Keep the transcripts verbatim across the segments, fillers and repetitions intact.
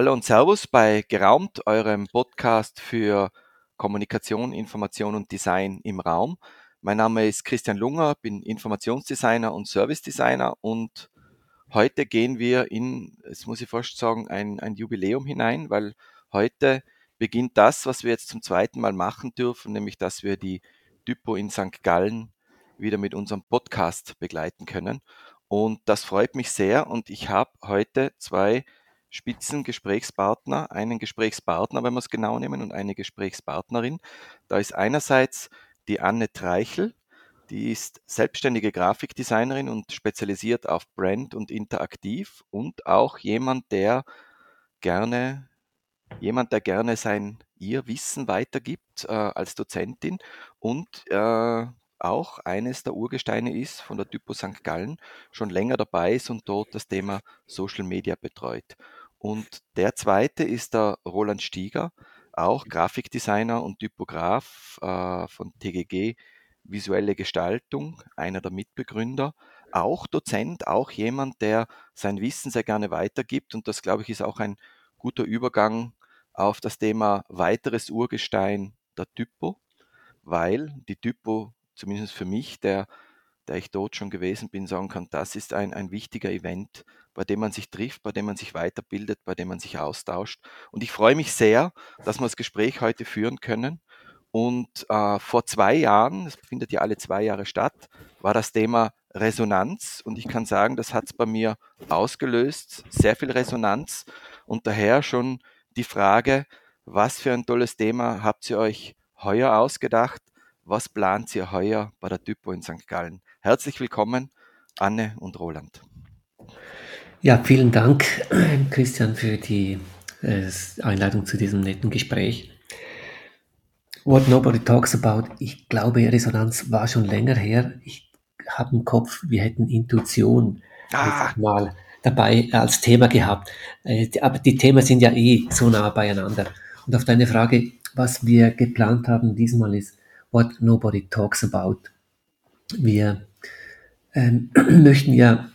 Hallo und Servus bei Geraumt, eurem Podcast für Kommunikation, Information und Design im Raum. Mein Name ist Christian Lunger, bin Informationsdesigner und Service-Designer und heute gehen wir in, jetzt muss ich fast sagen, ein, ein Jubiläum hinein, weil heute beginnt das, was wir jetzt zum zweiten Mal machen dürfen, nämlich dass wir die Typo in Sankt Gallen wieder mit unserem Podcast begleiten können. Und das freut mich sehr und ich habe heute zwei Spitzengesprächspartner, einen Gesprächspartner, wenn wir es genau nehmen, und eine Gesprächspartnerin. Da ist einerseits die Anne Treichel, die ist selbstständige Grafikdesignerin und spezialisiert auf Brand und interaktiv und auch jemand, der gerne jemand, der gerne sein ihr Wissen weitergibt äh, als Dozentin und äh, auch eines der Urgesteine ist von der Typo Sankt Gallen, schon länger dabei ist und dort das Thema Social Media betreut. Und der zweite ist der Roland Stieger, auch Grafikdesigner und Typograf äh, von T G G Visuelle Gestaltung, einer der Mitbegründer, auch Dozent, auch jemand, der sein Wissen sehr gerne weitergibt. Und das, glaube ich, ist auch ein guter Übergang auf das Thema weiteres Urgestein der Typo, weil die Typo, zumindest für mich, der, der ich dort schon gewesen bin, sagen kann, das ist ein, ein wichtiger Event, bei dem man sich trifft, bei dem man sich weiterbildet, bei dem man sich austauscht. Und ich freue mich sehr, dass wir das Gespräch heute führen können. Und äh, vor zwei Jahren, das findet ja alle zwei Jahre statt, war das Thema Resonanz. Und ich kann sagen, das hat es bei mir ausgelöst, sehr viel Resonanz. Und daher schon die Frage, was für ein tolles Thema habt ihr euch heuer ausgedacht? Was plant ihr heuer bei der Typo in Sankt Gallen? Herzlich willkommen, Anne und Roland. Ja, vielen Dank, Christian, für die Einladung zu diesem netten Gespräch. What Nobody Talks About, ich glaube, Resonanz war schon länger her. Ich habe im Kopf, wir hätten Intuition ah. mal dabei als Thema gehabt. Aber die Themen sind ja eh so nah beieinander. Und auf deine Frage, was wir geplant haben diesmal, ist What Nobody Talks About. Wir ähm, möchten ja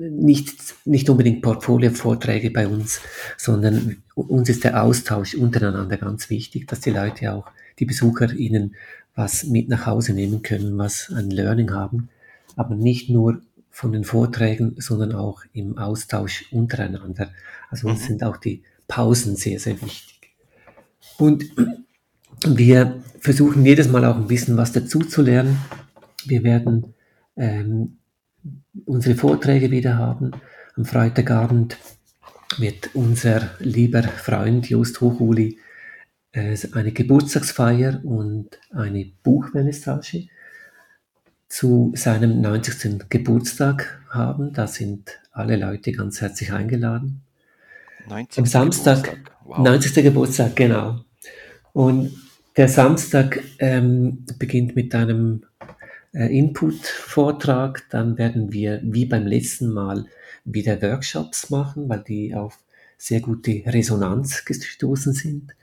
nicht, nicht unbedingt Portfoliovorträge bei uns, sondern uns ist der Austausch untereinander ganz wichtig, dass die Leute auch, die Besucher, ihnen was mit nach Hause nehmen können, was ein Learning haben, aber nicht nur von den Vorträgen, sondern auch im Austausch untereinander. Also uns sind auch die Pausen sehr, sehr wichtig. Und wir versuchen jedes Mal auch ein bisschen was dazu zu lernen. Wir werden ähm, unsere Vorträge wieder haben. Am Freitagabend wird unser lieber Freund Jost Hochuli äh, eine Geburtstagsfeier und eine Buchvernissage zu seinem neunzigsten Geburtstag haben. Da sind alle Leute ganz herzlich eingeladen. neunzigsten Am Samstag, Geburtstag. Wow. neunzigsten Geburtstag, genau. Und der Samstag ähm, beginnt mit einem äh, Input-Vortrag. Dann werden wir, wie beim letzten Mal, wieder Workshops machen, weil die auf sehr gute Resonanz gestoßen sind.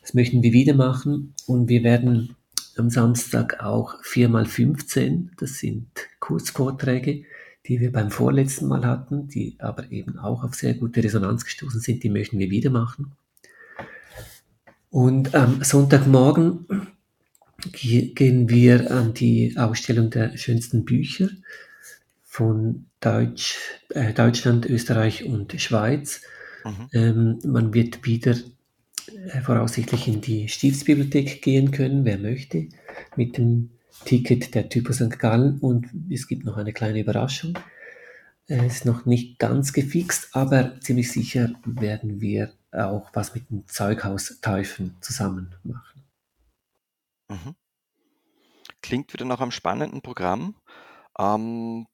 Das möchten wir wieder machen. Und wir werden am Samstag auch vier mal fünfzehn, das sind Kurzvorträge, die wir beim vorletzten Mal hatten, die aber eben auch auf sehr gute Resonanz gestoßen sind, die möchten wir wieder machen. Und am Sonntagmorgen gehen wir an die Ausstellung der schönsten Bücher von Deutsch, äh, Deutschland, Österreich und Schweiz. Mhm. Ähm, man wird wieder äh, voraussichtlich in die Stiftsbibliothek gehen können, wer möchte, mit dem Ticket der Typo Sankt Gallen. Und es gibt noch eine kleine Überraschung. Es äh, ist noch nicht ganz gefixt, aber ziemlich sicher werden wir auch was mit dem Zeughaus Teufen zusammen machen. Mhm. Klingt wieder nach einem spannenden Programm. Ähm,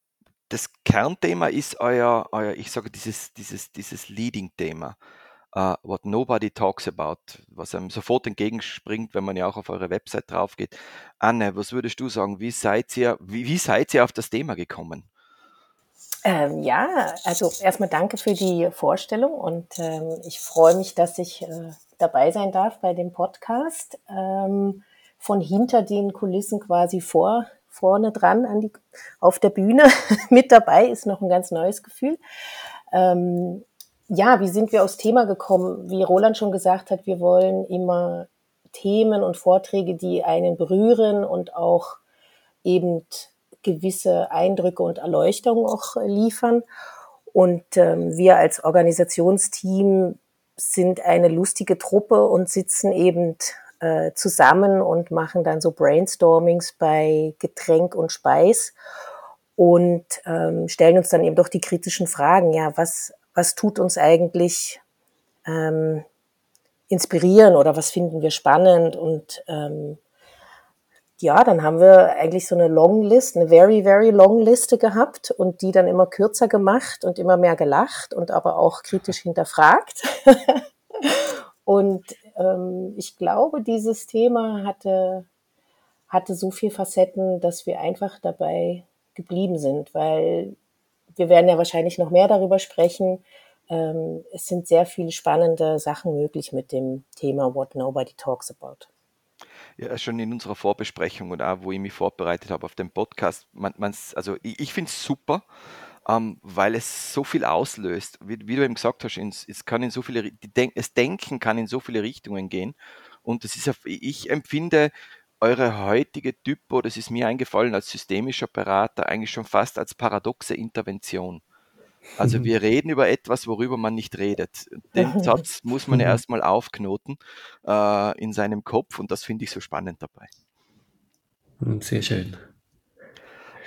das Kernthema ist euer, euer ich sage, dieses, dieses, dieses Leading-Thema, uh, What Nobody Talks About, was einem sofort entgegenspringt, wenn man ja auch auf eure Website drauf geht. Anne, was würdest du sagen, wie seid ihr, wie, wie seid ihr auf das Thema gekommen? Ähm, ja, also erstmal danke für die Vorstellung und ähm, ich freue mich, dass ich äh, dabei sein darf bei dem Podcast. Ähm, von hinter den Kulissen quasi vor, vorne dran an die, auf der Bühne mit dabei ist noch ein ganz neues Gefühl. Ähm, Ja, wie sind wir aufs Thema gekommen? Wie Roland schon gesagt hat, wir wollen immer Themen und Vorträge, die einen berühren und auch eben gewisse Eindrücke und Erleuchtungen auch liefern. Und ähm, wir als Organisationsteam sind eine lustige Truppe und sitzen eben äh, zusammen und machen dann so Brainstormings bei Getränk und Speis und ähm, stellen uns dann eben doch die kritischen Fragen. Ja, was, was tut uns eigentlich ähm, inspirieren oder was finden wir spannend? Und ähm, ja, dann haben wir eigentlich so eine Long List, eine very, very long Liste gehabt und die dann immer kürzer gemacht und immer mehr gelacht und aber auch kritisch hinterfragt. Und ähm, ich glaube, dieses Thema hatte, hatte so viele Facetten, dass wir einfach dabei geblieben sind, weil wir werden ja wahrscheinlich noch mehr darüber sprechen. Ähm, es sind sehr viele spannende Sachen möglich mit dem Thema What Nobody Talks About. Ja, schon in unserer Vorbesprechung und auch, wo ich mich vorbereitet habe auf den Podcast, man, man's, also ich, ich finde es super, ähm, weil es so viel auslöst. Wie, wie du eben gesagt hast, ins, es kann in so viele, die Denk, das Denken kann in so viele Richtungen gehen. Und das ist, ich empfinde eure heutige Typo, das ist mir eingefallen, als systemischer Berater eigentlich schon fast als paradoxe Intervention. Also wir reden über etwas, worüber man nicht redet. Den Satz muss man ja erstmal aufknoten äh, in seinem Kopf und das finde ich so spannend dabei. Sehr schön.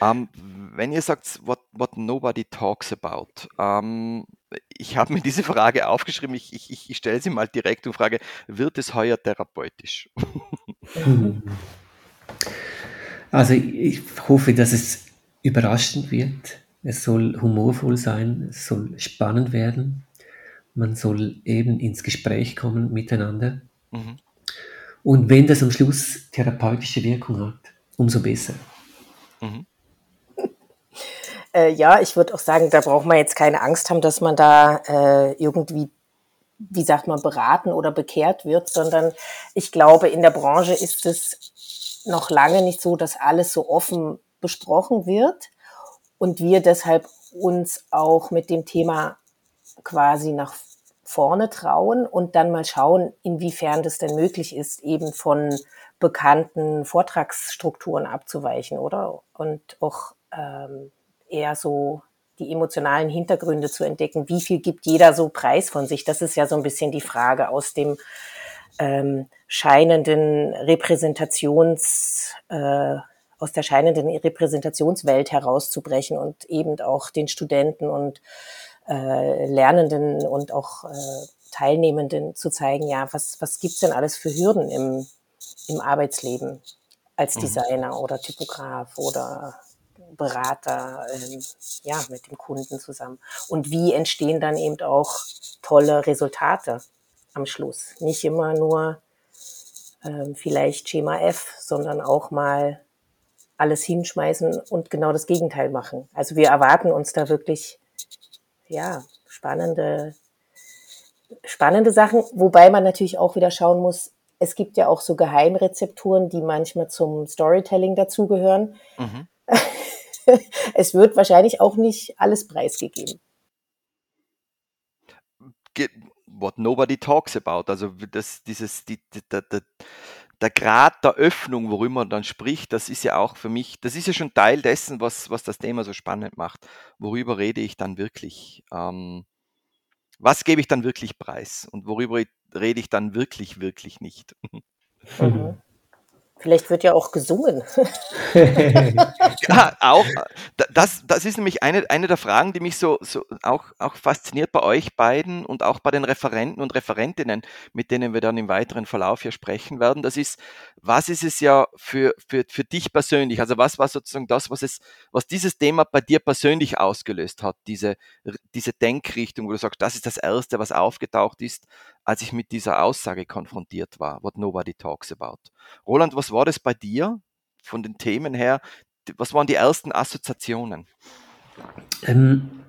Ähm, wenn ihr sagt, what, what nobody talks about, ähm, ich habe mir diese Frage aufgeschrieben, ich, ich, ich stelle sie mal direkt und frage, wird es heuer therapeutisch? Also ich hoffe, dass es überraschend wird. Es soll humorvoll sein, es soll spannend werden, man soll eben ins Gespräch kommen miteinander. Mhm. Und wenn das am Schluss therapeutische Wirkung hat, umso besser. Mhm. Äh, ja, ich würde auch sagen, da braucht man jetzt keine Angst haben, dass man da äh, irgendwie, wie sagt man, beraten oder bekehrt wird, sondern ich glaube, in der Branche ist es noch lange nicht so, dass alles so offen besprochen wird. Und wir deshalb uns auch mit dem Thema quasi nach vorne trauen und dann mal schauen, inwiefern das denn möglich ist, eben von bekannten Vortragsstrukturen abzuweichen, oder? Und auch ähm, eher so die emotionalen Hintergründe zu entdecken. Wie viel gibt jeder so preis von sich? Das ist ja so ein bisschen die Frage aus dem ähm, scheinenden Repräsentations- äh, aus der scheinenden Repräsentationswelt herauszubrechen und eben auch den Studenten und äh, Lernenden und auch äh, Teilnehmenden zu zeigen, ja, was, was gibt's denn alles für Hürden im, im Arbeitsleben als Designer mhm. oder Typograf oder Berater, ähm, ja, mit dem Kunden zusammen. Und wie entstehen dann eben auch tolle Resultate am Schluss? Nicht immer nur ähm, vielleicht Schema F, sondern auch mal alles hinschmeißen und genau das Gegenteil machen. Also wir erwarten uns da wirklich, ja, spannende, spannende Sachen, wobei man natürlich auch wieder schauen muss, es gibt ja auch so Geheimrezepturen, die manchmal zum Storytelling dazugehören. Mhm. Es wird wahrscheinlich auch nicht alles preisgegeben. What nobody talks about, also das, dieses, die, die, die, die der Grad der Öffnung, worüber man dann spricht, das ist ja auch für mich, das ist ja schon Teil dessen, was, was das Thema so spannend macht. Worüber rede ich dann wirklich? Ähm, was gebe ich dann wirklich preis? Und worüber rede ich dann wirklich, wirklich nicht? Mhm. Vielleicht wird ja auch gesungen. Ja, auch. Das, das ist nämlich eine, eine der Fragen, die mich so, so auch, auch fasziniert bei euch beiden und auch bei den Referenten und Referentinnen, mit denen wir dann im weiteren Verlauf hier sprechen werden. Das ist, was ist es ja für, für, für dich persönlich? Also was war sozusagen das, was es, was dieses Thema bei dir persönlich ausgelöst hat? Diese, diese Denkrichtung, wo du sagst, das ist das Erste, was aufgetaucht ist, als ich mit dieser Aussage konfrontiert war, what nobody talks about. Roland, was war das bei dir von den Themen her? Was waren die ersten Assoziationen? Ähm,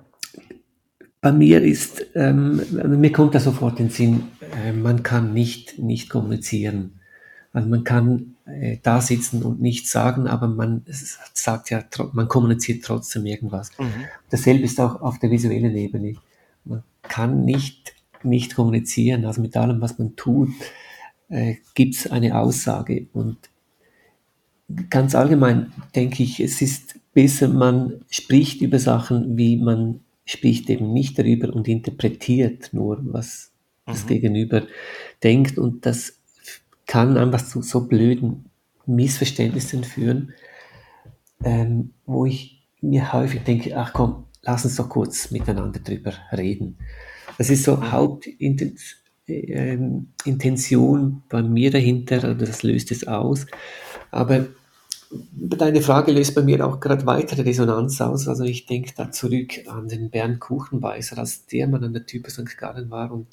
bei mir ist, ähm, mir kommt da sofort in den Sinn, äh, man kann nicht, nicht kommunizieren. Also man kann äh, da sitzen und nichts sagen, aber man sagt ja, man kommuniziert trotzdem irgendwas. Mhm. Dasselbe ist auch auf der visuellen Ebene. Man kann nicht, nicht kommunizieren. Also mit allem, was man tut, äh, gibt es eine Aussage. Und ganz allgemein denke ich, es ist besser, man spricht über Sachen, wie man spricht eben nicht darüber und interpretiert nur, was mhm. das Gegenüber denkt. Und das kann einfach zu so blöden Missverständnissen führen, ähm, wo ich mir häufig denke, ach komm, lass uns doch kurz miteinander drüber reden. Das ist so Hauptintention bei mir dahinter, oder das löst es aus. Aber deine Frage löst bei mir auch gerade weitere Resonanz aus. Also ich denke da zurück an den Bernd Kuchenbeißer, als der Mann an der Typo Sankt Gallen war und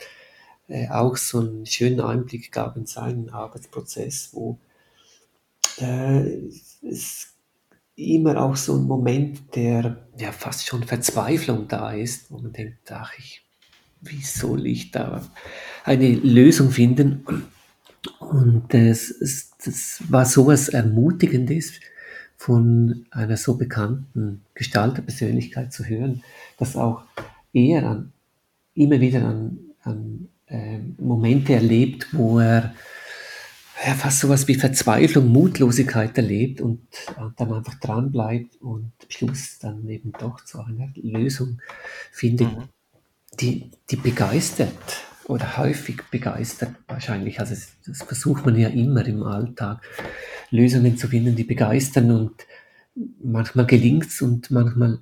äh, auch so einen schönen Einblick gab in seinen Arbeitsprozess, wo äh, es immer auch so ein Moment der ja fast schon Verzweiflung da ist, wo man denkt, ach, ich, wie soll ich da eine Lösung finden? Und das, das war so etwas Ermutigendes von einer so bekannten Gestalterpersönlichkeit zu hören, dass auch er an, immer wieder an, an äh, Momente erlebt, wo er ja, fast so etwas wie Verzweiflung, Mutlosigkeit erlebt und, und dann einfach dran bleibt und am Schluss dann eben doch zu einer Lösung findet, mhm. die, die begeistert. Oder häufig begeistert wahrscheinlich, also das versucht man ja immer im Alltag, Lösungen zu finden, die begeistern, und manchmal gelingt es und manchmal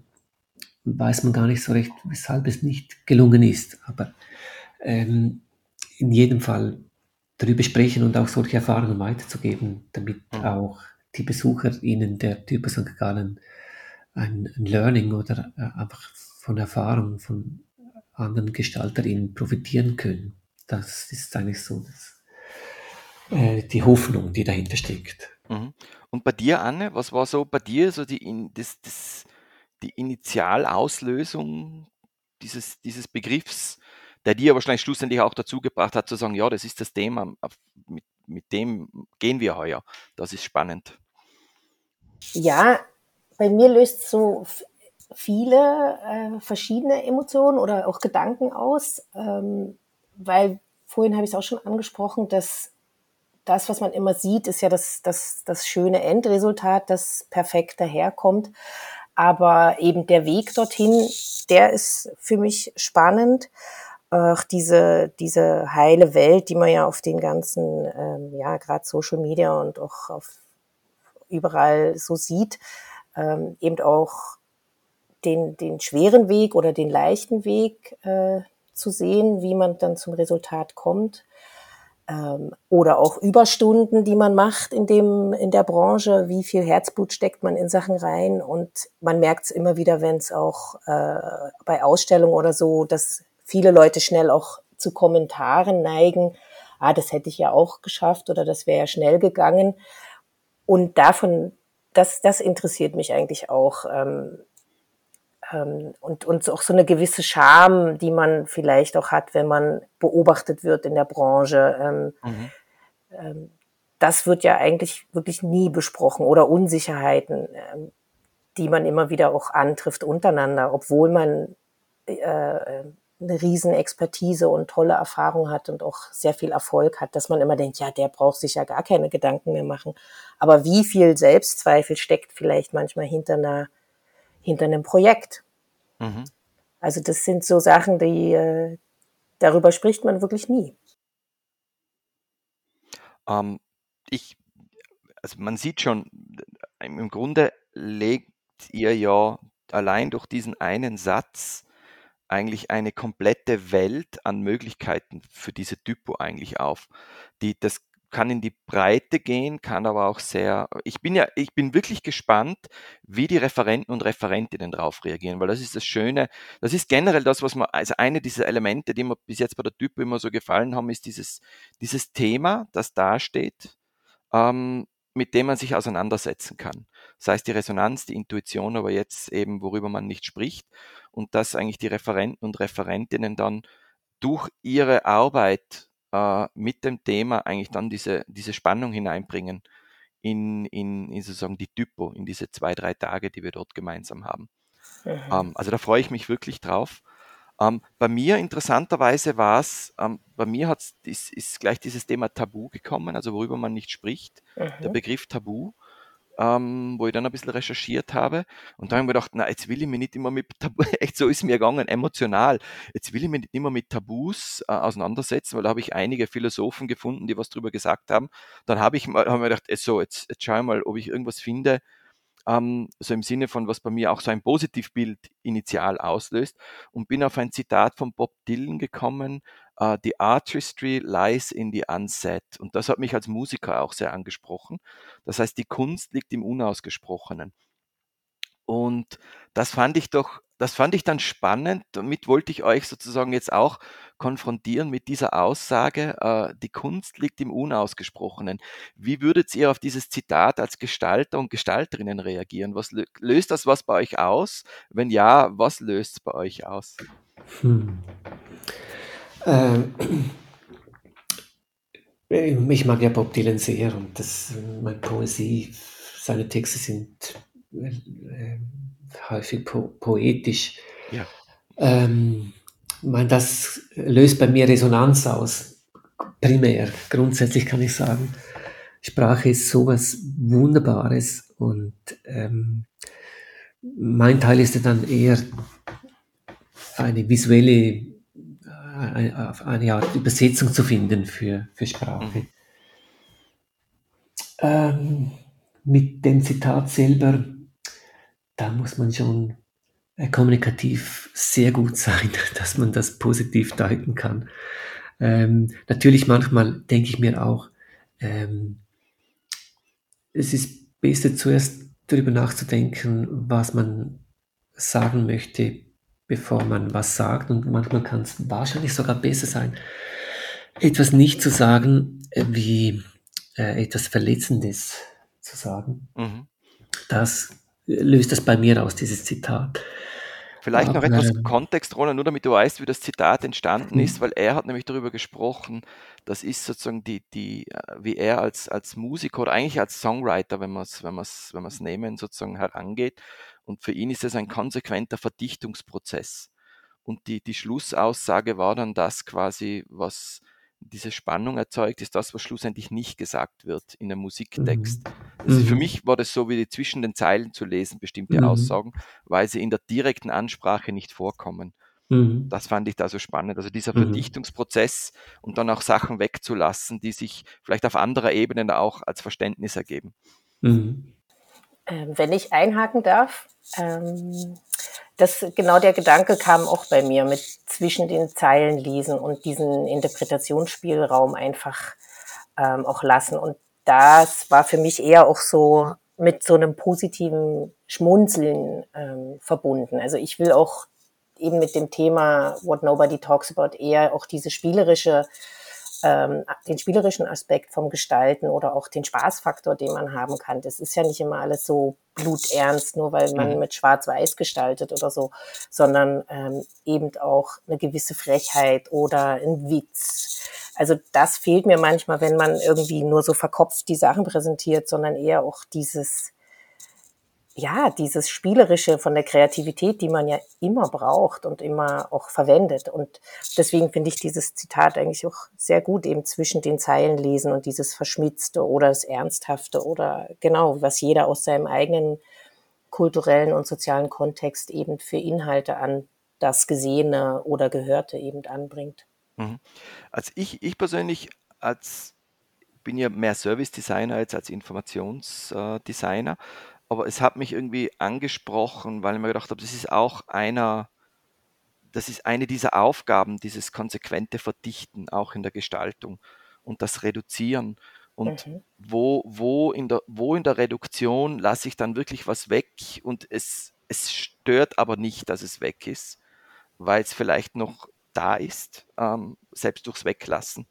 weiß man gar nicht so recht, weshalb es nicht gelungen ist. Aber ähm, in jedem Fall darüber sprechen und auch solche Erfahrungen weiterzugeben, damit auch die BesucherInnen der Typo Sankt Gallen ein Learning oder einfach von Erfahrungen von anderen GestalterInnen profitieren können. Das ist eigentlich so das, äh, die Hoffnung, die dahinter steckt. Mhm. Und bei dir, Anne, was war so bei dir so die, in, das, das, die Initialauslösung dieses, dieses Begriffs, der dir wahrscheinlich schlussendlich auch dazu gebracht hat, zu sagen, ja, das ist das Thema, mit, mit dem gehen wir heuer. Das ist spannend. Ja, bei mir löst so viele äh, verschiedene Emotionen oder auch Gedanken aus, ähm, weil vorhin habe ich es auch schon angesprochen, dass das, was man immer sieht, ist ja das, das, das schöne Endresultat, das perfekt daherkommt, aber eben der Weg dorthin, der ist für mich spannend. Auch diese, diese heile Welt, die man ja auf den ganzen, ähm, ja gerade Social Media und auch auf überall so sieht, ähm, eben auch Den, den schweren Weg oder den leichten Weg äh, zu sehen, wie man dann zum Resultat kommt. Ähm, oder auch Überstunden, die man macht in, dem, in der Branche, wie viel Herzblut steckt man in Sachen rein. Und man merkt es immer wieder, wenn es auch äh, bei Ausstellungen oder so, dass viele Leute schnell auch zu Kommentaren neigen, ah, das hätte ich ja auch geschafft oder das wäre ja schnell gegangen. Und davon, das, das interessiert mich eigentlich auch, ähm, Und, und auch so eine gewisse Scham, die man vielleicht auch hat, wenn man beobachtet wird in der Branche. Mhm. Das wird ja eigentlich wirklich nie besprochen, oder Unsicherheiten, die man immer wieder auch antrifft untereinander, obwohl man eine riesen Expertise und tolle Erfahrung hat und auch sehr viel Erfolg hat, dass man immer denkt, ja, der braucht sich ja gar keine Gedanken mehr machen. Aber wie viel Selbstzweifel steckt vielleicht manchmal hinter einer hinter einem Projekt. Mhm. Also das sind so Sachen, die darüber spricht man wirklich nie. Ähm, ich, also man sieht schon, im Grunde legt ihr ja allein durch diesen einen Satz eigentlich eine komplette Welt an Möglichkeiten für diese Typo eigentlich auf. Die, das kann in die Breite gehen, kann aber auch sehr, ich bin ja, ich bin wirklich gespannt, wie die Referenten und Referentinnen drauf reagieren, weil das ist das Schöne, das ist generell das, was man, also eine dieser Elemente, die mir bis jetzt bei der Typo immer so gefallen haben, ist dieses, dieses Thema, das da steht, ähm, mit dem man sich auseinandersetzen kann. Das heißt die Resonanz, die Intuition, aber jetzt eben, worüber man nicht spricht, und dass eigentlich die Referenten und Referentinnen dann durch ihre Arbeit mit dem Thema eigentlich dann diese, diese Spannung hineinbringen in, in, in sozusagen die Typo, in diese zwei, drei Tage, die wir dort gemeinsam haben. Mhm. Um, also da freue ich mich wirklich drauf. Ähm, bei mir interessanterweise war es, ähm, bei mir hat's, ist, ist gleich dieses Thema Tabu gekommen, also worüber man nicht spricht, mhm. der Begriff Tabu, ähm, wo ich dann ein bisschen recherchiert habe. Und da habe ich mir gedacht, na, jetzt will ich mich nicht immer mit Tabu, echt so ist mir gegangen, emotional, jetzt will ich mich nicht immer mit Tabus äh, auseinandersetzen, weil da habe ich einige Philosophen gefunden, die was drüber gesagt haben. Dann habe ich mal, hab mir gedacht, ey, so, jetzt, jetzt schau ich mal, ob ich irgendwas finde, Um, so im Sinne von, was bei mir auch so ein Positivbild initial auslöst, und bin auf ein Zitat von Bob Dylan gekommen, uh, "The artistry lies in the unsaid", und das hat mich als Musiker auch sehr angesprochen. Das heißt, die Kunst liegt im Unausgesprochenen, und das fand ich doch, das fand ich dann spannend. Damit wollte ich euch sozusagen jetzt auch konfrontieren mit dieser Aussage, äh, die Kunst liegt im Unausgesprochenen. Wie würdet ihr auf dieses Zitat als Gestalter und Gestalterinnen reagieren? Was lö- löst das was bei euch aus? Wenn ja, was löst es bei euch aus? Hm. Ähm. Ich mag ja Bob Dylan sehr, und das, meine Poesie, seine Texte sind äh, häufig po- poetisch. Ja. Ähm, ich meine, das löst bei mir Resonanz aus, primär. Grundsätzlich kann ich sagen, Sprache ist sowas Wunderbares, und ähm, mein Teil ist dann eher eine visuelle, eine, eine Art Übersetzung zu finden für, für Sprache. Mhm. Ähm, mit dem Zitat selber, da muss man schon kommunikativ sehr gut sein, dass man das positiv deuten kann. Ähm, natürlich manchmal denke ich mir auch, ähm, es ist besser, zuerst darüber nachzudenken, was man sagen möchte, bevor man was sagt. Und manchmal kann es wahrscheinlich sogar besser sein, etwas nicht zu sagen, wie äh, etwas Verletzendes zu sagen. Mhm. Das löst das bei mir aus, dieses Zitat. Vielleicht noch etwas im Kontext, Roland, nur damit du weißt, wie das Zitat entstanden ist, weil er hat nämlich darüber gesprochen, das ist sozusagen die, die wie er als, als Musiker oder eigentlich als Songwriter, wenn man es wenn man's, wenn man's nehmen, sozusagen herangeht. Und für ihn ist es ein konsequenter Verdichtungsprozess. Und die, die Schlussaussage war dann das quasi, was diese Spannung erzeugt, ist das, was schlussendlich nicht gesagt wird in einem Musiktext. Mhm. Also für mich war das so, wie zwischen den Zeilen zu lesen, bestimmte mhm. Aussagen, weil sie in der direkten Ansprache nicht vorkommen. Mhm. Das fand ich da so spannend. Also dieser mhm. Verdichtungsprozess, und dann auch Sachen wegzulassen, die sich vielleicht auf anderer Ebene auch als Verständnis ergeben. Mhm. Ähm, wenn ich einhaken darf, ähm, das, genau der Gedanke kam auch bei mir mit zwischen den Zeilen lesen und diesen Interpretationsspielraum einfach ähm, auch lassen. Und das war für mich eher auch so mit so einem positiven Schmunzeln ähm, verbunden. Also ich will auch eben mit dem Thema What Nobody Talks About eher auch diese spielerische, ähm, den spielerischen Aspekt vom Gestalten oder auch den Spaßfaktor, den man haben kann. Das ist ja nicht immer alles so bluternst, nur weil man mit Schwarz-Weiß gestaltet oder so, sondern ähm, eben auch eine gewisse Frechheit oder ein Witz. Also das fehlt mir manchmal, wenn man irgendwie nur so verkopft die Sachen präsentiert, sondern eher auch dieses, ja, dieses Spielerische von der Kreativität, die man ja immer braucht und immer auch verwendet. Und deswegen finde ich dieses Zitat eigentlich auch sehr gut, eben zwischen den Zeilen lesen und dieses Verschmitzte oder das Ernsthafte oder genau, was jeder aus seinem eigenen kulturellen und sozialen Kontext eben für Inhalte an das Gesehene oder Gehörte eben anbringt. Mhm. Also ich, ich persönlich als, bin ja mehr Service-Designer jetzt als Informationsdesigner, aber es hat mich irgendwie angesprochen, weil ich mir gedacht habe, das ist auch einer, das ist eine dieser Aufgaben, dieses konsequente Verdichten auch in der Gestaltung und das Reduzieren. Und mhm. wo, wo, in der, wo in der Reduktion lasse ich dann wirklich was weg, und es, es stört aber nicht, dass es weg ist, weil es vielleicht noch da ist, ähm, selbst durchs Weglassen.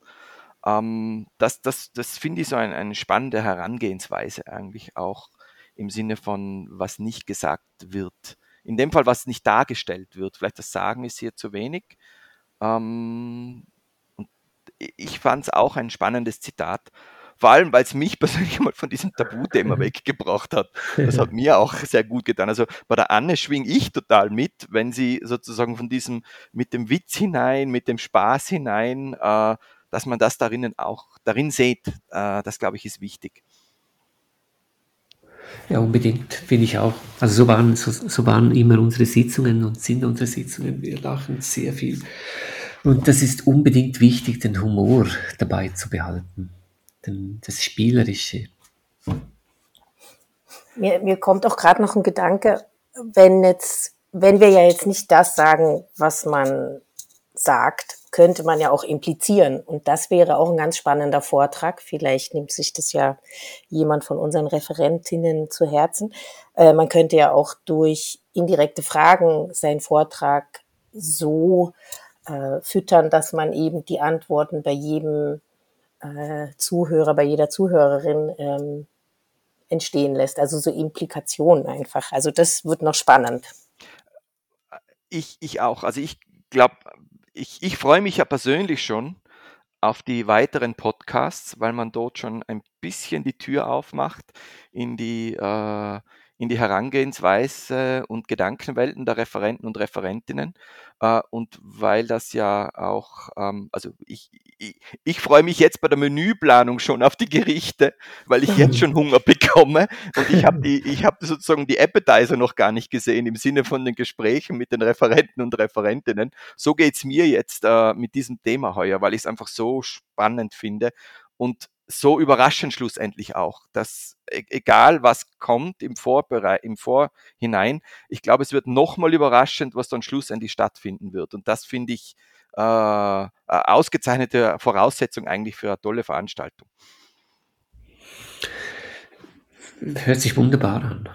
Ähm, das das, das finde ich so ein, eine spannende Herangehensweise eigentlich auch, im Sinne von, was nicht gesagt wird. In dem Fall, was nicht dargestellt wird. Vielleicht das Sagen ist hier zu wenig. Ähm, und ich fand es auch ein spannendes Zitat. vor allem, weil es mich persönlich mal von diesem Tabuthema weggebracht hat. Das hat mir auch sehr gut getan. Also bei der Anne schwinge ich total mit, wenn sie sozusagen von diesem, mit dem Witz hinein, mit dem Spaß hinein, äh, dass man das darin auch, darin sieht, äh, das glaube ich ist wichtig. Ja, unbedingt, finde ich auch. Also so waren, so, so waren immer unsere Sitzungen und sind unsere Sitzungen. Wir lachen sehr viel. Und das ist unbedingt wichtig, den Humor dabei zu behalten, den, das Spielerische. Mir, mir kommt auch gerade noch ein Gedanke, wenn, jetzt, wenn wir ja jetzt nicht das sagen, was man sagt, könnte man ja auch implizieren. Und das wäre auch ein ganz spannender Vortrag. Vielleicht nimmt sich das ja jemand von unseren Referentinnen zu Herzen. Äh, man könnte ja auch durch indirekte Fragen seinen Vortrag so äh, füttern, dass man eben die Antworten bei jedem äh, Zuhörer, bei jeder Zuhörerin ähm, entstehen lässt. Also so Implikationen einfach. Also das wird noch spannend. Ich, ich auch. Also ich glaube, Ich, ich freue mich ja persönlich schon auf die weiteren Podcasts, weil man dort schon ein bisschen die Tür aufmacht in die, äh, in die Herangehensweise und Gedankenwelten der Referenten und Referentinnen. Äh, und weil das ja auch, ähm, also ich, ich, ich freue mich jetzt bei der Menüplanung schon auf die Gerichte, weil ich jetzt schon Hunger bekomme. Und ich habe die, ich habe sozusagen die Appetizer noch gar nicht gesehen im Sinne von den Gesprächen mit den Referenten und Referentinnen. So geht's mir jetzt äh, mit diesem Thema heuer, weil ich es einfach so spannend finde und so überraschend schlussendlich auch, dass egal was kommt im Vorberei- im Vorhinein, ich glaube, es wird nochmal überraschend, was dann schlussendlich stattfinden wird. Und das finde ich äh, eine ausgezeichnete Voraussetzung eigentlich für eine tolle Veranstaltung. Hört sich wunderbar an.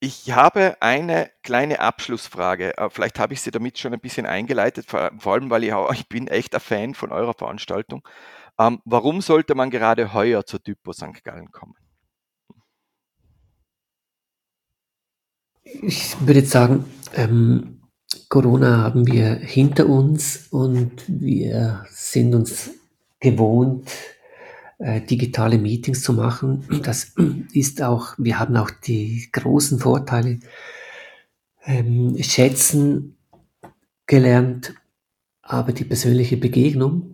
Ich habe eine kleine Abschlussfrage. Vielleicht habe ich sie damit schon ein bisschen eingeleitet, vor allem, weil ich, auch, ich bin echt ein Fan von eurer Veranstaltung. Ähm, warum sollte man gerade heuer zur Typo Sankt Gallen kommen? Ich würde jetzt sagen, ähm, Corona haben wir hinter uns und wir sind uns gewohnt, äh, digitale Meetings zu machen. Das ist auch, wir haben auch die großen Vorteile ähm, schätzen gelernt, aber die persönliche Begegnung,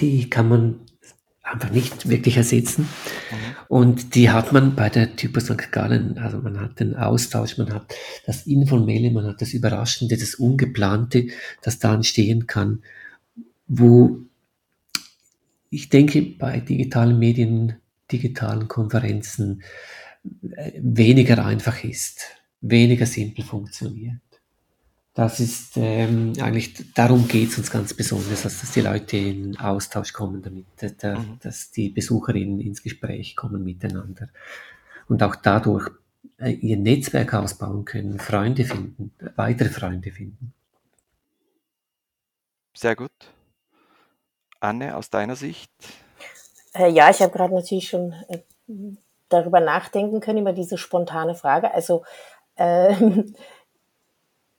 die kann man einfach nicht wirklich ersetzen. Mhm. Und die hat man bei der Typo Sankt Gallen. Also man hat den Austausch, man hat das Informelle, man hat das Überraschende, das Ungeplante, das da entstehen kann, wo ich denke, bei digitalen Medien, digitalen Konferenzen weniger einfach ist, weniger simpel funktioniert. Das ist ähm, eigentlich, darum geht es uns ganz besonders, also dass die Leute in Austausch kommen damit, dass, der, mhm. dass die Besucherinnen ins Gespräch kommen miteinander und auch dadurch äh, ihr Netzwerk ausbauen können, Freunde finden, weitere Freunde finden. Sehr gut. Anne, aus deiner Sicht? Äh, ja, ich habe gerade natürlich schon äh, darüber nachdenken können, über diese spontane Frage. Also, äh,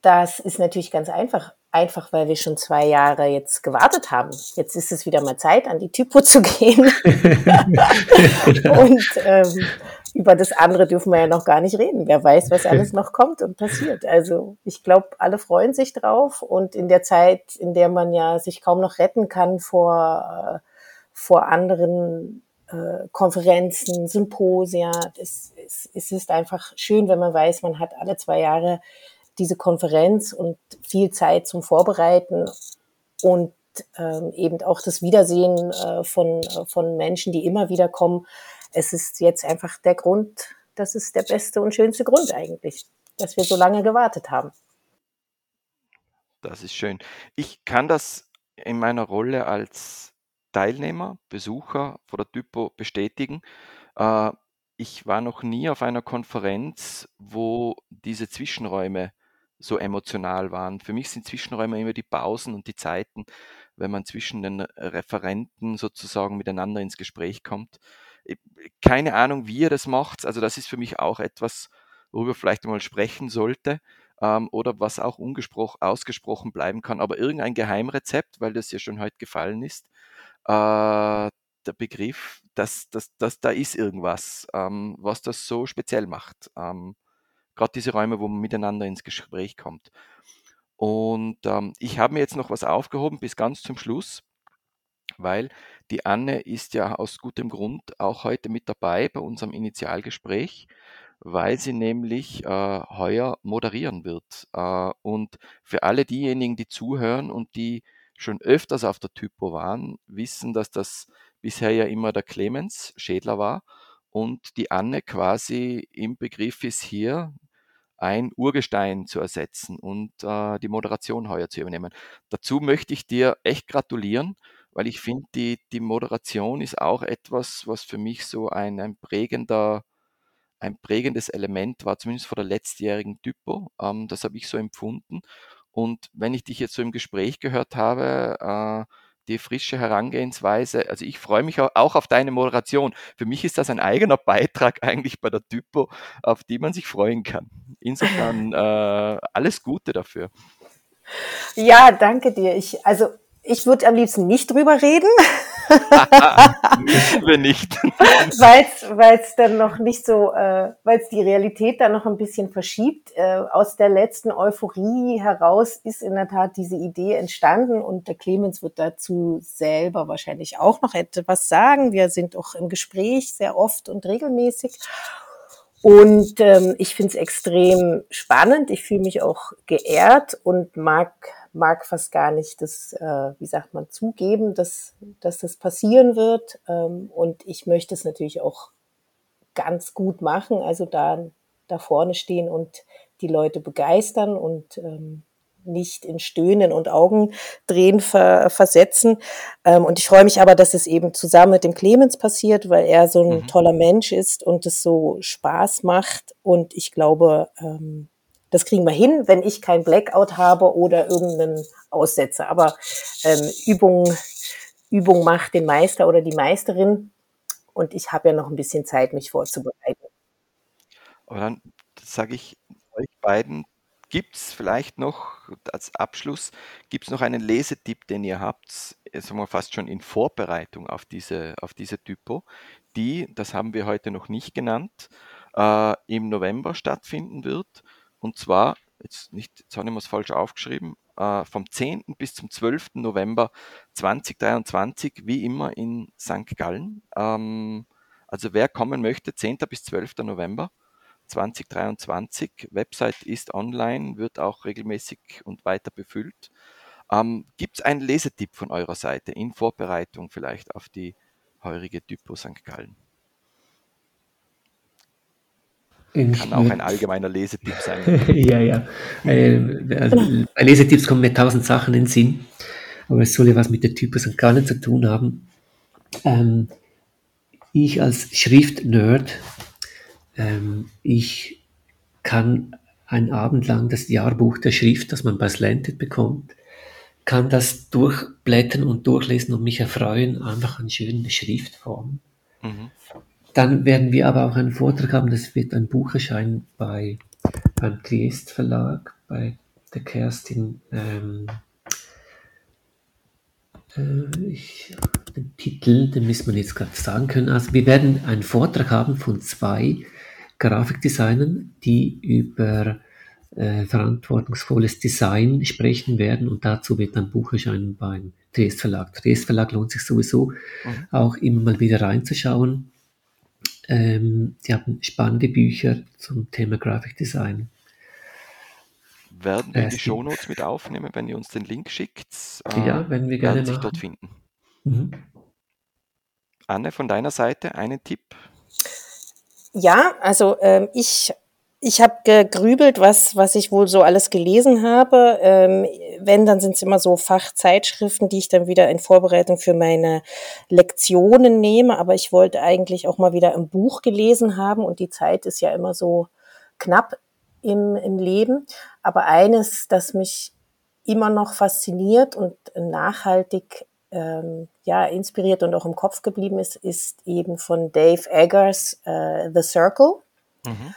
Das ist natürlich ganz einfach, einfach weil wir schon zwei Jahre jetzt gewartet haben. Jetzt ist es wieder mal Zeit, an die Typo zu gehen. Und ähm, über das andere dürfen wir ja noch gar nicht reden. Wer weiß, was alles noch kommt und passiert. Also ich glaube, alle freuen sich drauf. Und in der Zeit, in der man ja sich kaum noch retten kann vor, vor anderen äh, Konferenzen, Symposia, es, es, es ist einfach schön, wenn man weiß, man hat alle zwei Jahre diese Konferenz und viel Zeit zum Vorbereiten und ähm, eben auch das Wiedersehen äh, von, äh, von Menschen, die immer wieder kommen. Es ist jetzt einfach der Grund, das ist der beste und schönste Grund eigentlich, dass wir so lange gewartet haben. Das ist schön. Ich kann das in meiner Rolle als Teilnehmer, Besucher von der Typo bestätigen. Äh, ich war noch nie auf einer Konferenz, wo diese Zwischenräume so emotional waren. Für mich sind Zwischenräume immer die Pausen und die Zeiten, wenn man zwischen den Referenten sozusagen miteinander ins Gespräch kommt. Keine Ahnung, wie ihr das macht. Also das ist für mich auch etwas, worüber vielleicht mal sprechen sollte ähm, oder was auch ungesprochen, ausgesprochen bleiben kann. Aber irgendein Geheimrezept, weil das ja schon heute gefallen ist, äh, der Begriff, dass, dass, dass da ist irgendwas, ähm, was das so speziell macht. Ähm, Gerade diese Räume, wo man miteinander ins Gespräch kommt. Und ähm, ich habe mir jetzt noch was aufgehoben bis ganz zum Schluss, weil die Anne ist ja aus gutem Grund auch heute mit dabei bei unserem Initialgespräch, weil sie nämlich äh, heuer moderieren wird. Äh, und für alle diejenigen, die zuhören und die schon öfters auf der Typo waren, wissen, dass das bisher ja immer der Clemens Schädler war und die Anne quasi im Begriff ist, hier ein Urgestein zu ersetzen und äh, die Moderation heuer zu übernehmen. Dazu möchte ich dir echt gratulieren, weil ich finde, die, die Moderation ist auch etwas, was für mich so ein, ein prägender, ein prägendes Element war, zumindest vor der letztjährigen Typo. Ähm, das habe ich so empfunden. Und wenn ich dich jetzt so im Gespräch gehört habe, äh, die frische Herangehensweise, also ich freue mich auch auf deine Moderation. Für mich ist das ein eigener Beitrag eigentlich bei der Typo, auf die man sich freuen kann. Insofern äh, alles Gute dafür. Ja, danke dir. Ich, also ich würde am liebsten nicht drüber reden. Müssen wir nicht. Weil es dann noch nicht so, äh, weil es die Realität dann noch ein bisschen verschiebt. Äh, aus der letzten Euphorie heraus ist in der Tat diese Idee entstanden und der Clemens wird dazu selber wahrscheinlich auch noch etwas sagen. Wir sind auch im Gespräch sehr oft und regelmäßig. Und ähm, ich finde es extrem spannend. Ich fühle mich auch geehrt und mag mag fast gar nicht das, äh, wie sagt man, zugeben, dass, dass das passieren wird. Ähm, und ich möchte es natürlich auch ganz gut machen, also da, da vorne stehen und die Leute begeistern und ähm, nicht in Stöhnen und Augendrehen ver- versetzen. Ähm, und ich freue mich aber, dass es eben zusammen mit dem Clemens passiert, weil er so ein mhm. toller Mensch ist und es so Spaß macht. Und ich glaube, ähm, das kriegen wir hin, wenn ich kein Blackout habe oder irgendeinen Aussetzer. Aber ähm, Übung, Übung macht den Meister oder die Meisterin. Und ich habe ja noch ein bisschen Zeit, mich vorzubereiten. Aber dann sage ich euch beiden, gibt es vielleicht noch als Abschluss, gibt es noch einen Lesetipp, den ihr habt, sagen wir fast schon in Vorbereitung auf diese, auf diese Typo, die, das haben wir heute noch nicht genannt, äh, im November stattfinden wird. Und zwar, jetzt, nicht, jetzt habe ich mir es falsch aufgeschrieben, äh, vom zehnten bis zum zwölften November zweitausenddreiundzwanzig, wie immer in Sankt Gallen. Ähm, also wer kommen möchte, zehnten bis zwölften November zweitausenddreiundzwanzig. Website ist online, wird auch regelmäßig und weiter befüllt. Ähm, gibt es einen Lesetipp von eurer Seite in Vorbereitung vielleicht auf die heurige Typo Sankt Gallen? Ich Kann auch ein allgemeiner Lesetipp sein. ja, ja. Also, bei Lesetipps kommen mir tausend Sachen in den Sinn, aber es soll ja was mit der Typo Sankt Gallen zu tun haben. Ähm, ich als Schriftnerd, ähm, ich kann einen Abend lang das Jahrbuch der Schrift, das man bei Slanted bekommt, kann das durchblättern und durchlesen und mich erfreuen, einfach an schönen Schriftformen. Mhm. Dann werden wir aber auch einen Vortrag haben, das wird ein Buch erscheinen bei, beim Triest Verlag, bei der Kerstin. Ähm, äh, ich, den Titel, den müssen wir jetzt gerade sagen können. Also wir werden einen Vortrag haben von zwei Grafikdesignern, die über äh, verantwortungsvolles Design sprechen werden und dazu wird ein Buch erscheinen beim Triest Verlag. Triest Verlag lohnt sich sowieso, mhm. auch immer mal wieder reinzuschauen. Ähm, die haben spannende Bücher zum Thema Graphic Design. Werden wir äh, die Shownotes mit aufnehmen, wenn ihr uns den Link schickt? Äh, ja, wenn wir gerne sich dort finden. Mhm. Anne, von deiner Seite einen Tipp? Ja, also ähm, ich, ich habe gegrübelt, was, was ich wohl so alles gelesen habe. Ähm, wenn, dann sind es immer so Fachzeitschriften, die ich dann wieder in Vorbereitung für meine Lektionen nehme. Aber ich wollte eigentlich auch mal wieder ein Buch gelesen haben und die Zeit ist ja immer so knapp im, im Leben. Aber eines, das mich immer noch fasziniert und nachhaltig ähm, ja, inspiriert und auch im Kopf geblieben ist, ist eben von Dave Eggers äh, The Circle. Mhm.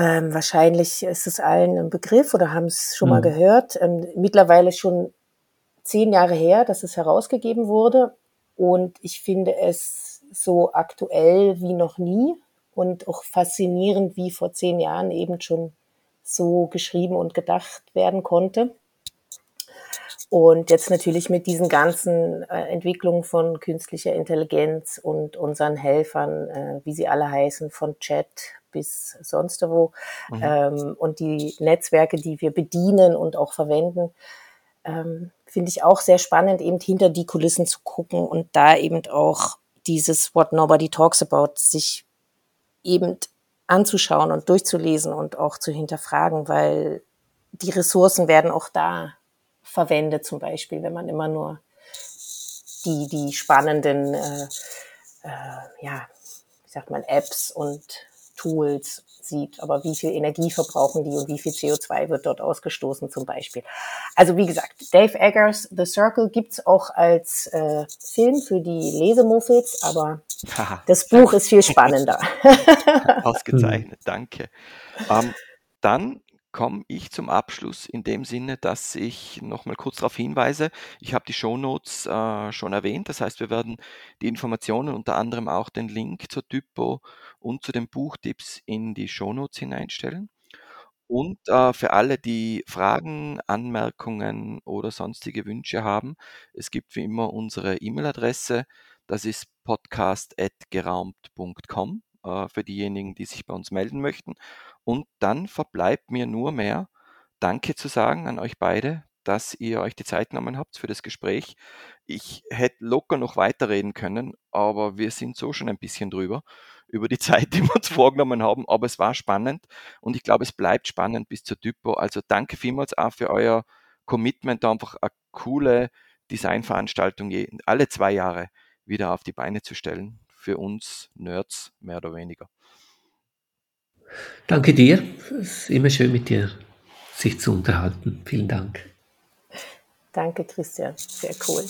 Ähm, wahrscheinlich ist es allen ein Begriff oder haben es schon mhm. mal gehört. Ähm, mittlerweile schon zehn Jahre her, dass es herausgegeben wurde. Und ich finde es so aktuell wie noch nie und auch faszinierend, wie vor zehn Jahren eben schon so geschrieben und gedacht werden konnte. Und jetzt natürlich mit diesen ganzen äh, Entwicklungen von künstlicher Intelligenz und unseren Helfern, äh, wie sie alle heißen, von Chat bis sonst wo, mhm. ähm, und die Netzwerke, die wir bedienen und auch verwenden, ähm, finde ich auch sehr spannend, eben hinter die Kulissen zu gucken und da eben auch dieses What Nobody Talks About sich eben anzuschauen und durchzulesen und auch zu hinterfragen, weil die Ressourcen werden auch da verwendet, zum Beispiel, wenn man immer nur die, die spannenden äh, äh, ja, wie sagt man, Apps und Tools sieht, aber wie viel Energie verbrauchen die und wie viel C O zwei wird dort ausgestoßen zum Beispiel. Also wie gesagt, Dave Eggers, The Circle gibt es auch als äh, Film für die Lesemuffels, aber Aha. das Buch ist viel spannender. Ausgezeichnet, danke. Ähm, dann komme ich zum Abschluss in dem Sinne, dass ich nochmal kurz darauf hinweise, ich habe die Shownotes äh, schon erwähnt, das heißt, wir werden die Informationen, unter anderem auch den Link zur Typo und zu den Buchtipps in die Shownotes hineinstellen. Und äh, für alle, die Fragen, Anmerkungen oder sonstige Wünsche haben, es gibt wie immer unsere E-Mail-Adresse, das ist podcast at geraumt punkt com. Für diejenigen, die sich bei uns melden möchten. Und dann verbleibt mir nur mehr, Danke zu sagen an euch beide, dass ihr euch die Zeit genommen habt für das Gespräch. Ich hätte locker noch weiterreden können, aber wir sind so schon ein bisschen drüber, über die Zeit, die wir uns vorgenommen haben. Aber es war spannend und ich glaube, es bleibt spannend bis zur Typo. Also danke vielmals auch für euer Commitment, da einfach eine coole Designveranstaltung alle zwei Jahre wieder auf die Beine zu stellen. Für uns Nerds, mehr oder weniger. Danke dir. Es ist immer schön, mit dir sich zu unterhalten. Vielen Dank. Danke, Christian. Sehr cool.